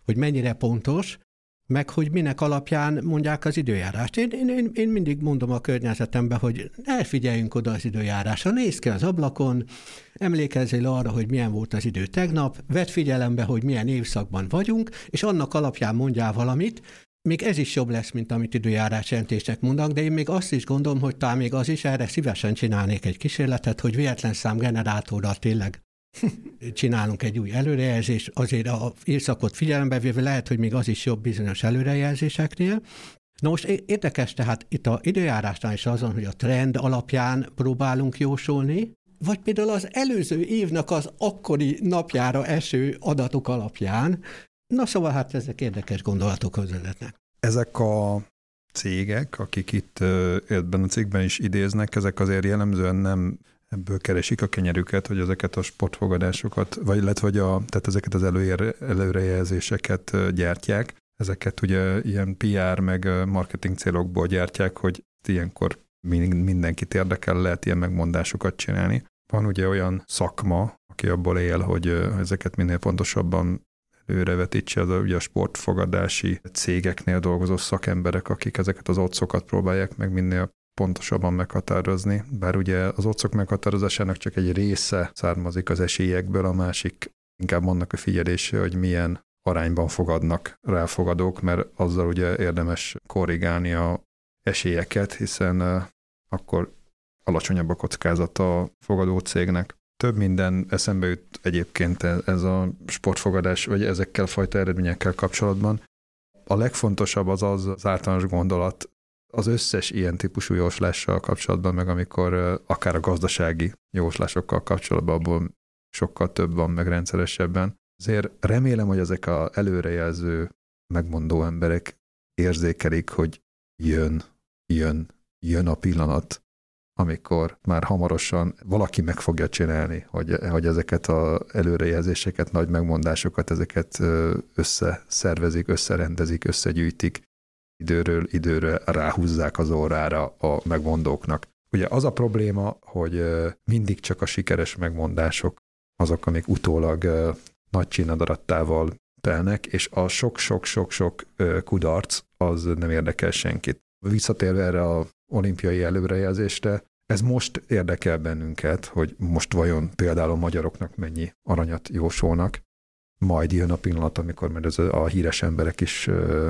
hogy mennyire pontos, meg hogy minek alapján mondják az időjárást. Én, én, én mindig mondom a környezetemben, hogy elfigyeljünk oda az időjárásra, nézz ki az ablakon, emlékezzél arra, hogy milyen volt az idő tegnap, vedd figyelembe, hogy milyen évszakban vagyunk, és annak alapján mondjál valamit. Még ez is jobb lesz, mint amit időjárás jelentések mondanak, de én még azt is gondolom, hogy talán még az is, erre szívesen csinálnék egy kísérletet, hogy véletlenszám generátorral tényleg csinálunk egy új előrejelzést, azért a évszakot figyelembe véve lehet, hogy még az is jobb bizonyos előrejelzéseknél. Na most érdekes tehát itt az időjárásnál is azon, hogy a trend alapján próbálunk jósolni, vagy például az előző évnek az akkori napjára eső adatok alapján. Na szóval hát ezek érdekes gondolatok az ötletnek. Ezek a cégek, akik itt ebben a cikkben is idéznek, ezek azért jellemzően nem ebből keresik a kenyerüket, hogy ezeket a sportfogadásokat, vagy illetve hogy a, tehát ezeket az előre, előrejelzéseket gyártják. Ezeket ugye ilyen pé er meg marketing célokból gyártják, hogy ilyenkor mindenkit érdekel, lehet ilyen megmondásokat csinálni. Van ugye olyan szakma, aki abból él, hogy ezeket minél pontosabban előrevetítse, az a, ugye a sportfogadási cégeknél dolgozó szakemberek, akik ezeket az oddszokat próbálják meg minél pontosabban meghatározni, bár ugye az oddsok meghatározásának csak egy része származik az esélyekből, a másik inkább annak a figyelése, hogy milyen arányban fogadnak ráfogadók, mert azzal ugye érdemes korrigálni a esélyeket, hiszen akkor alacsonyabb a kockázat a fogadó cégnek. Több minden eszembe jut egyébként ez a sportfogadás, vagy ezekkel fajta eredményekkel kapcsolatban. A legfontosabb az az, az általános gondolat, az összes ilyen típusú jóslással kapcsolatban, meg amikor akár a gazdasági jóslásokkal kapcsolatban, abból sokkal több van, meg rendszeresebben. Azért remélem, hogy ezek az előrejelző, megmondó emberek érzékelik, hogy jön, jön, jön a pillanat, amikor már hamarosan valaki meg fogja csinálni, hogy, hogy ezeket az előrejelzéseket, nagy megmondásokat, ezeket összeszervezik, összerendezik, összegyűjtik, időről időről ráhúzzák az órára a megmondóknak. Ugye az a probléma, hogy mindig csak a sikeres megmondások azok, amik utólag nagy csinadarattával telnek, és a sok-sok-sok-sok kudarc az nem érdekel senkit. Visszatérve erre az olimpiai előrejelzésre, ez most érdekel bennünket, hogy most vajon például a magyaroknak mennyi aranyat jósolnak, majd jön a pillanat, amikor már ez a híres emberek is ö,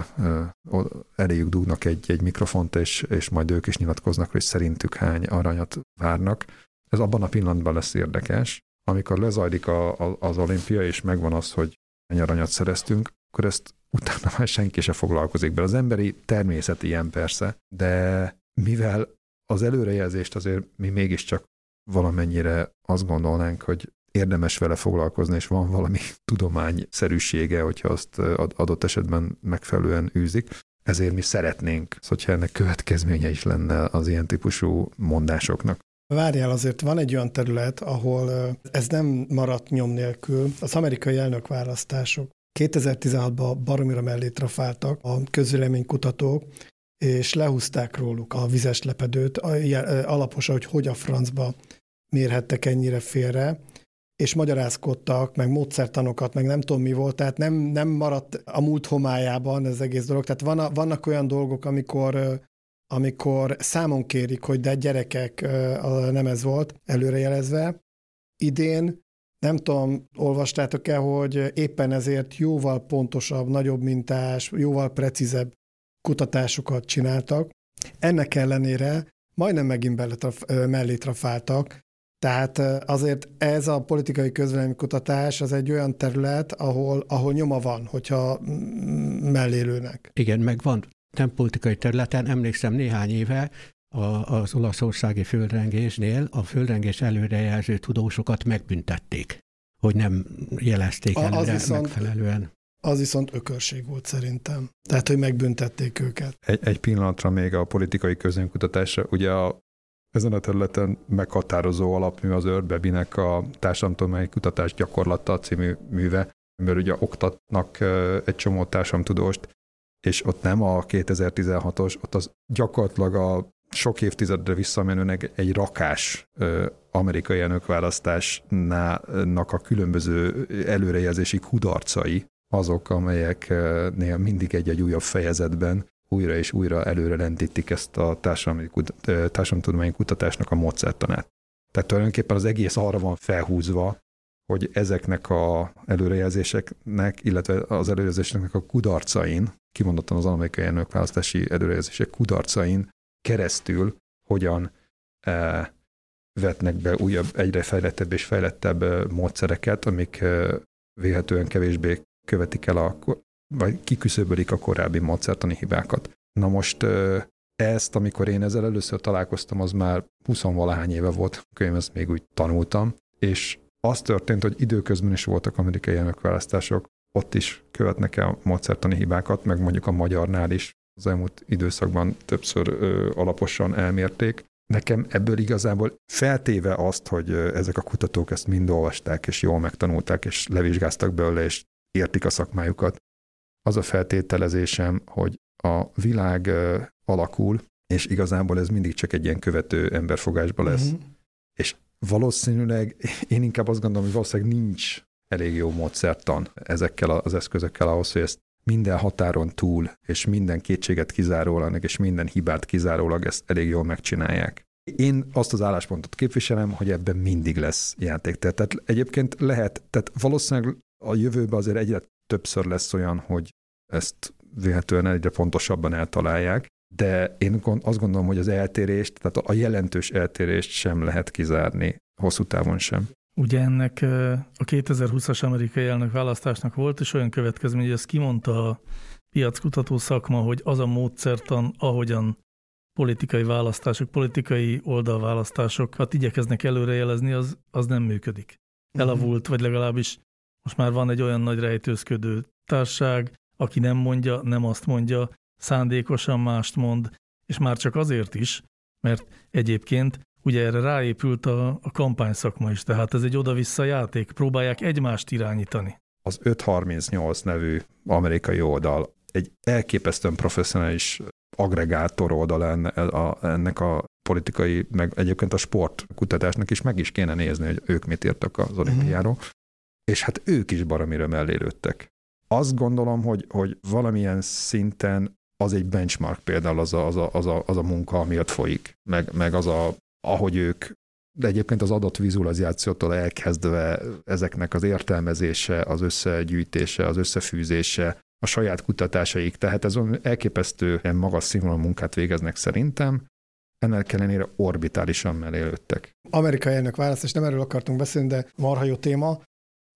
ö, eléjük dugnak egy, egy mikrofont, és, és majd ők is nyilatkoznak, hogy szerintük hány aranyat várnak. Ez abban a pillanatban lesz érdekes. Amikor lezajlik a, a, az olimpia, és megvan az, hogy mennyi aranyat szereztünk, akkor ezt utána már senki se foglalkozik be. Az emberi természet ilyen persze, de mivel az előrejelzést azért mi mégiscsak valamennyire azt gondolnánk, hogy érdemes vele foglalkozni, és van valami tudományszerűsége, hogyha azt adott esetben megfelelően űzik. Ezért mi szeretnénk, hogyha ennek következménye is lenne az ilyen típusú mondásoknak. Várjál, azért van egy olyan terület, ahol ez nem maradt nyom nélkül. Az amerikai elnökválasztások kétezer-tizenhatban baromira mellé trafáltak a közvéleménykutatók, és lehúzták róluk a vizes lepedőt, alaposan, hogy hogy a francba mérhettek ennyire félre, és magyarázkodtak, meg módszertanokat, meg nem tudom mi volt, tehát nem, nem maradt a múlt homályában ez egész dolog. Tehát van a, vannak olyan dolgok, amikor, amikor számon kérik, hogy de gyerekek, nem ez volt előrejelezve. Idén, nem tudom, olvastátok-e, hogy éppen ezért jóval pontosabb, nagyobb mintás, jóval precízebb kutatásokat csináltak. Ennek ellenére majdnem megint beletraf- mellé trafáltak. Tehát azért ez a politikai közvéleménykutatás az egy olyan terület, ahol, ahol nyoma van, hogyha mellélőnek. Igen, meg van. Nem politikai területen, emlékszem néhány éve az olaszországi földrengésnél a földrengés előrejelző tudósokat megbüntették, hogy nem jelezték előre az viszont, megfelelően. Az viszont ökörség volt szerintem. Tehát, hogy megbüntették őket. Egy, egy pillanatra még a politikai közvéleménykutatásra, ugye a ezen a területen meghatározó alapmű az Ördbebinek a társadalomtudományi kutatás gyakorlata című műve, mert ugye oktatnak egy csomó társadalomtudóst, és ott nem a kétezer-tizenhatos, ott az gyakorlatilag a sok évtizedre visszamenőnek egy rakás amerikai elnökválasztásnak a különböző előrejelzési kudarcai, azok, amelyeknél mindig egy-egy újabb fejezetben újra és újra előre rendítik ezt a társadalomtudományi kutatásnak a módszertanát. Tehát tulajdonképpen az egész arra van felhúzva, hogy ezeknek az előrejelzéseknek, illetve az előrejelzéseknek a kudarcain, kimondottan az amerikai elnökválasztási előrejelzések kudarcain keresztül hogyan eh, vetnek be újabb, egyre fejlettebb és fejlettebb eh, módszereket, amik eh, véletlenül kevésbé követik el, a, vagy kiküszöbölik a korábbi módszertani hibákat. Na most eh, ezt, amikor én ezzel először találkoztam, az már huszonvalahány éve volt, könyv, ezt még úgy tanultam, és az történt, hogy időközben is voltak amerikai elnökválasztások, ott is követnek el módszertani hibákat, meg mondjuk a magyarnál is az elmúlt időszakban többször ö, alaposan elmérték. Nekem ebből igazából feltéve azt, hogy ezek a kutatók ezt mind olvasták, és jól megtanulták, és levizsgáztak belőle, és értik a szakmájukat. Az a feltételezésem, hogy a világ ö, alakul, és igazából ez mindig csak egy ilyen követő emberfogásba lesz. Mm-hmm. És valószínűleg, én inkább azt gondolom, hogy valószínűleg nincs elég jó módszertan ezekkel az eszközökkel ahhoz, hogy ezt minden határon túl, és minden kétséget kizárólag, és minden hibát kizárólag ezt elég jól megcsinálják. Én azt az álláspontot képviselem, hogy ebben mindig lesz játéktér. Tehát egyébként lehet, tehát valószínűleg a jövőben azért egyre többször lesz olyan, hogy ezt véletlenül egyre pontosabban eltalálják, de én azt gondolom, hogy az eltérést, tehát a jelentős eltérést sem lehet kizárni, hosszú távon sem. Ugye ennek a kétezer-húszas amerikai elnökválasztásnak volt, és olyan következmény, hogy ezt kimondta a piackutató szakma, hogy az a módszertan, ahogyan politikai választások, politikai oldalválasztásokat igyekeznek előrejelezni, az, az nem működik. Elavult, vagy legalábbis most már van egy olyan nagy rejtőzködő társág, aki nem mondja, nem azt mondja, szándékosan mást mond, és már csak azért is, mert egyébként ugye erre ráépült a, a kampányszakma is, tehát ez egy oda-vissza játék, próbálják egymást irányítani. Az öt harmincnyolc nevű amerikai oldal egy elképesztően professzionális aggregátor oldal ennek a politikai, meg egyébként a sportkutatásnak is, meg is kéne nézni, hogy ők mit írtak az olimpiáról, uh-huh. és hát ők is baromira mellélődtek. Azt gondolom, hogy, hogy valamilyen szinten az egy benchmark például az a, az a, az a, az a munka, ami ott folyik, meg, meg az a, ahogy ők, de egyébként az adott vizualizációtól elkezdve ezeknek az értelmezése, az összegyűjtése, az összefűzése, a saját kutatásaik, tehát ez elképesztően magas színvonalú munkát végeznek szerintem, ennek ellenére orbitálisan mellélődtek. Amerikai elnökválasztás, nem erről akartunk beszélni, de marha jó téma.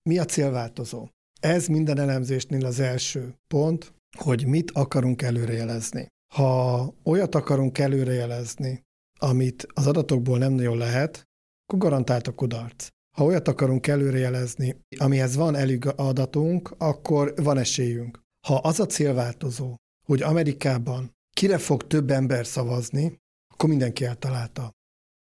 Mi a célváltozó? Ez minden elemzésnél az első pont, hogy mit akarunk előrejelezni. Ha olyat akarunk előrejelezni, amit az adatokból nem nagyon lehet, akkor garantált a kudarc. Ha olyat akarunk előrejelezni, amihez van elég adatunk, akkor van esélyünk. Ha az a célváltozó, hogy Amerikában kire fog több ember szavazni, akkor mindenki eltalálta.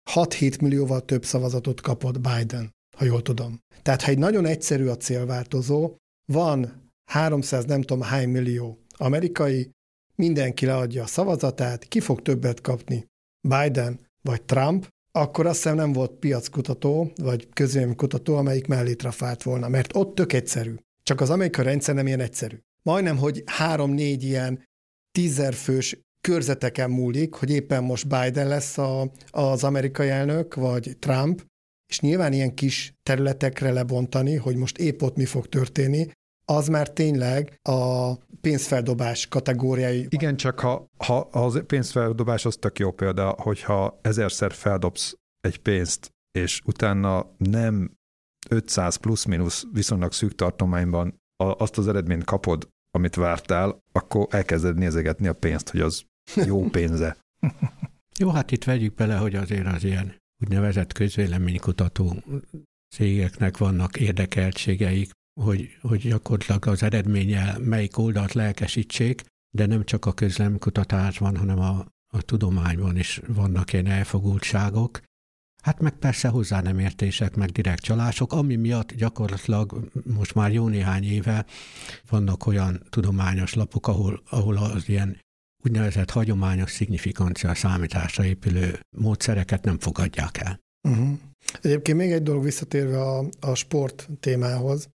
hat-hét millióval több szavazatot kapott Biden, ha jól tudom. Tehát ha egy nagyon egyszerű a célváltozó, van háromszáz nem tudom hány millió amerikai, mindenki leadja a szavazatát, ki fog többet kapni, Biden vagy Trump, akkor azt hiszem nem volt piackutató, vagy közvéleménykutató, amelyik mellé trafált volna, mert ott tök egyszerű. Csak az amerikai rendszer nem ilyen egyszerű. Majdnem, hogy három-négy ilyen tízerfős körzeteken múlik, hogy éppen most Biden lesz a, az amerikai elnök, vagy Trump, és nyilván ilyen kis területekre lebontani, hogy most épp ott mi fog történni, az már tényleg a pénzfeldobás kategóriái. Igen, csak ha, ha az pénzfeldobás az tök jó példa, hogyha ezerszer feldobsz egy pénzt, és utána nem ötszáz plusz-minusz viszonylag szűk tartományban azt az eredményt kapod, amit vártál, akkor elkezded nézegetni a pénzt, hogy az jó pénze. Jó, hát itt vegyük bele, hogy azért az ilyen úgynevezett közvéleménykutató cégeknek vannak érdekeltségeik, hogy, hogy gyakorlatilag az eredménnyel melyik oldalt lelkesítsék, de nem csak a közvéleménykutatásban, hanem a, a tudományban is vannak ilyen elfogultságok. Hát meg persze hozzá nem értések, meg direkt csalások, ami miatt gyakorlatilag most már jó néhány éve vannak olyan tudományos lapok, ahol, ahol az ilyen úgynevezett hagyományos szignifikancia számításra épülő módszereket nem fogadják el. Uh-huh. Egyébként még egy dolog visszatérve a, a sport témához.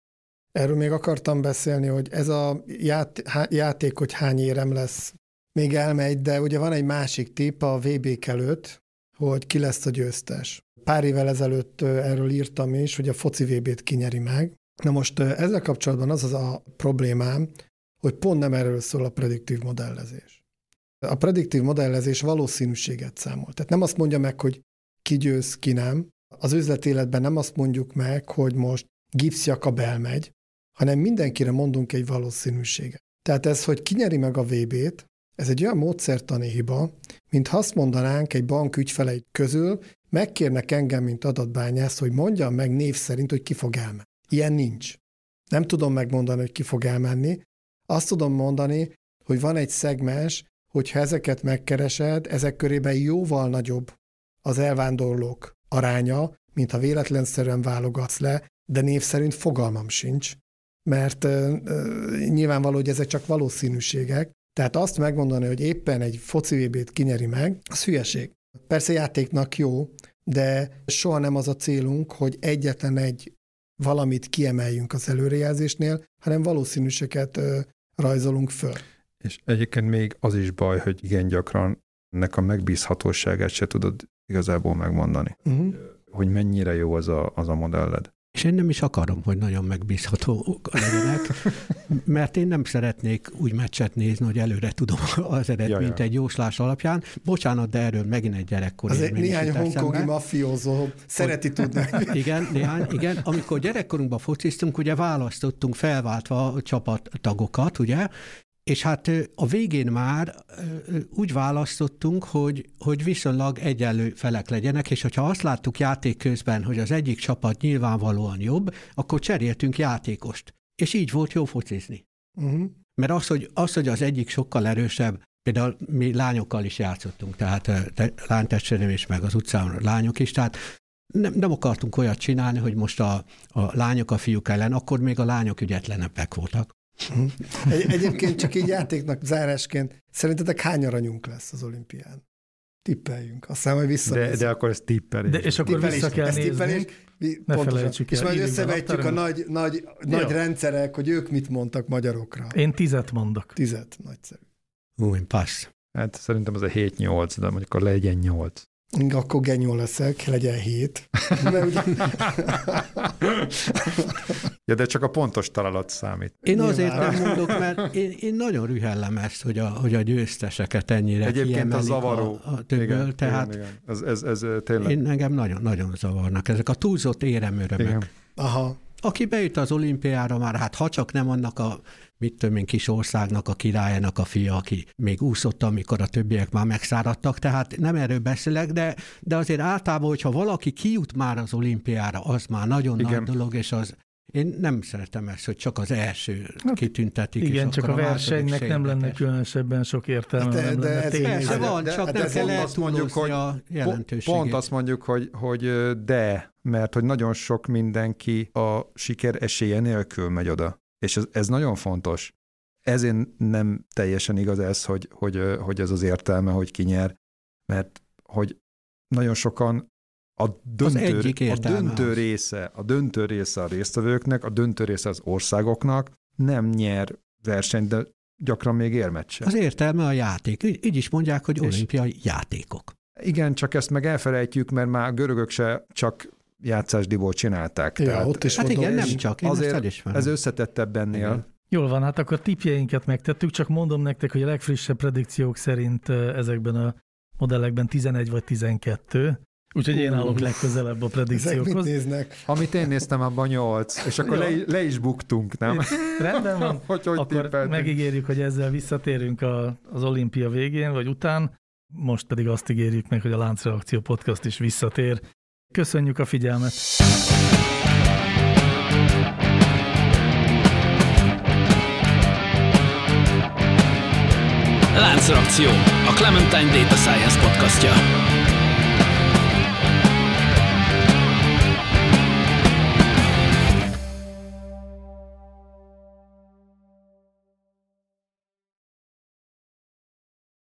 Erről még akartam beszélni, hogy ez a ját, há, játék, hogy hány érem lesz, még elmegy, de ugye van egy másik tipp a vé bé-k előtt, hogy ki lesz a győztes. Pár évvel ezelőtt erről írtam is, hogy a foci vé bét kinyeri meg. Na most ezzel kapcsolatban az az a problémám, hogy pont nem erről szól a prediktív modellezés. A prediktív modellezés valószínűséget számol. Tehát nem azt mondja meg, hogy ki győz, ki nem. Az üzletéletben nem azt mondjuk meg, hogy most Gipsz Jakab elmegy, hanem mindenkire mondunk egy valószínűséget. Tehát ez, hogy kinyeri meg a vé bét, ez egy olyan módszertani hiba, mint azt mondanánk egy bank ügyfelei közül, megkérnek engem, mint adatbányász, hogy mondjam meg név szerint, hogy ki fog elmenni. Ilyen nincs. Nem tudom megmondani, hogy ki fog elmenni. Azt tudom mondani, hogy van egy szegmens, hogyha ezeket megkeresed, ezek körében jóval nagyobb az elvándorlók aránya, mint ha véletlenszerűen válogatsz le, de név szerint fogalmam sincs, mert uh, uh, nyilvánvaló, hogy ezek csak valószínűségek. Tehát azt megmondani, hogy éppen egy foci vé bét kinyeri meg, az hülyeség. Persze játéknak jó, de soha nem az a célunk, hogy egyetlen egy valamit kiemeljünk az előrejelzésnél, hanem valószínűséget uh, rajzolunk föl. És egyébként még az is baj, hogy igen gyakran ennek a megbízhatóságát se tudod igazából megmondani, uh-huh. hogy mennyire jó az a, az a modelled. És én nem is akarom, hogy nagyon megbízhatók legyenek, mert én nem szeretnék úgy meccset nézni, hogy előre tudom az eredményt egy jóslás alapján. Bocsánat, de erről megint egy gyerekkori élmény. Azért néhány hongkongi mafiózó szereti tudni. Igen, néhány, igen. Amikor gyerekkorunkban fociztunk, ugye választottunk felváltva a csapattagokat, ugye, és hát a végén már úgy választottunk, hogy, hogy viszonylag egyenlő felek legyenek, és hogyha azt láttuk játék közben, hogy az egyik csapat nyilvánvalóan jobb, akkor cseréltünk játékost. És így volt jó focizni. Uh-huh. Mert az hogy, az, hogy az egyik sokkal erősebb, például mi lányokkal is játszottunk, tehát lánytestvérem is, meg az utcán lányok is, tehát nem, nem akartunk olyat csinálni, hogy most a, a lányok a fiúk ellen, akkor még a lányok ügyetlenebbek voltak. Egy, egyébként csak így játéknak zárásként, szerintetek hány aranyunk lesz az olimpián? Tippeljünk. Aztán majd visszanézzük. De, de akkor ez tippelés. De, és akkor tippelés. Vissza kell nézni. Ne felejtsük el. És majd összevetjük a nagy, nagy, nagy rendszerek, hogy ők mit mondtak magyarokra. Én tizet mondok. Tizet, nagyszerű. Ú, én passz. Hát szerintem az a hét nyolc, de mondjuk akkor legyen nyolc. Akkor genyó leszek, legyen hét. Ugye... ja, de csak a pontos találat számít. Én nyilván. Azért nem mondok, mert én, én nagyon rühellem ezt, hogy a, hogy a győzteseket ennyire egyébként kiemelik a, zavaró. a, a többől. Igen, tehát igen, igen. Ez, ez, ez tényleg... Én engem nagyon, nagyon zavarnak ezek a túlzott éremörömök. Aha. Aki bejut az olimpiára már, hát ha csak nem annak a, mit tudom én, kis országnak, a királyának a fia, aki még úszott, amikor a többiek már megszáradtak, tehát nem erről beszélek, de, de azért általában, hogyha valaki kijut már az olimpiára, az már nagyon igen. nagy dolog, és az, én nem szeretem ezt, hogy csak az első hát, kitüntetik. Igen, és csak a versenynek nem lenne különösebben sok értelme. De, de, de ez persze van, de, csak de, nem de kell eltúlozni a jelentőségét. Pont azt mondjuk, hogy, hogy de, mert hogy nagyon sok mindenki a siker esélye nélkül megy oda. És ez, ez nagyon fontos. Ezért nem teljesen igaz ez, hogy, hogy, hogy ez az értelme, hogy ki nyer, mert hogy nagyon sokan a döntő, a döntő része, a döntő része a résztvevőknek, a döntő része az országoknak nem nyer versenyt, de gyakran még érmet sem. Az értelme a játék. Így, így is mondják, hogy olimpiai játékok. Igen, csak ezt meg elfelejtjük, mert már a görögök se csak játszásdiból csinálták. Ja, tehát, ott is hát igen, nem csak. Azért ez összetettebb ennél. Igen. Jól van, hát akkor tippjeinket megtettük, csak mondom nektek, hogy a legfrissebb predikciók szerint ezekben a modellekben tizenegy vagy tizenkettő. Úgyhogy én állok legközelebb a predikciókhoz. Amit én néztem, abban nyolc, és akkor le, le is buktunk, nem? Rendben van, hogy, hogy akkor tippeltünk. Megígérjük, hogy ezzel visszatérünk a, az olimpia végén, vagy után. Most pedig azt ígérjük meg, hogy a Láncreakció podcast is visszatér. Köszönjük a figyelmet! Láncreakció, a Clementine Data Science podcastja.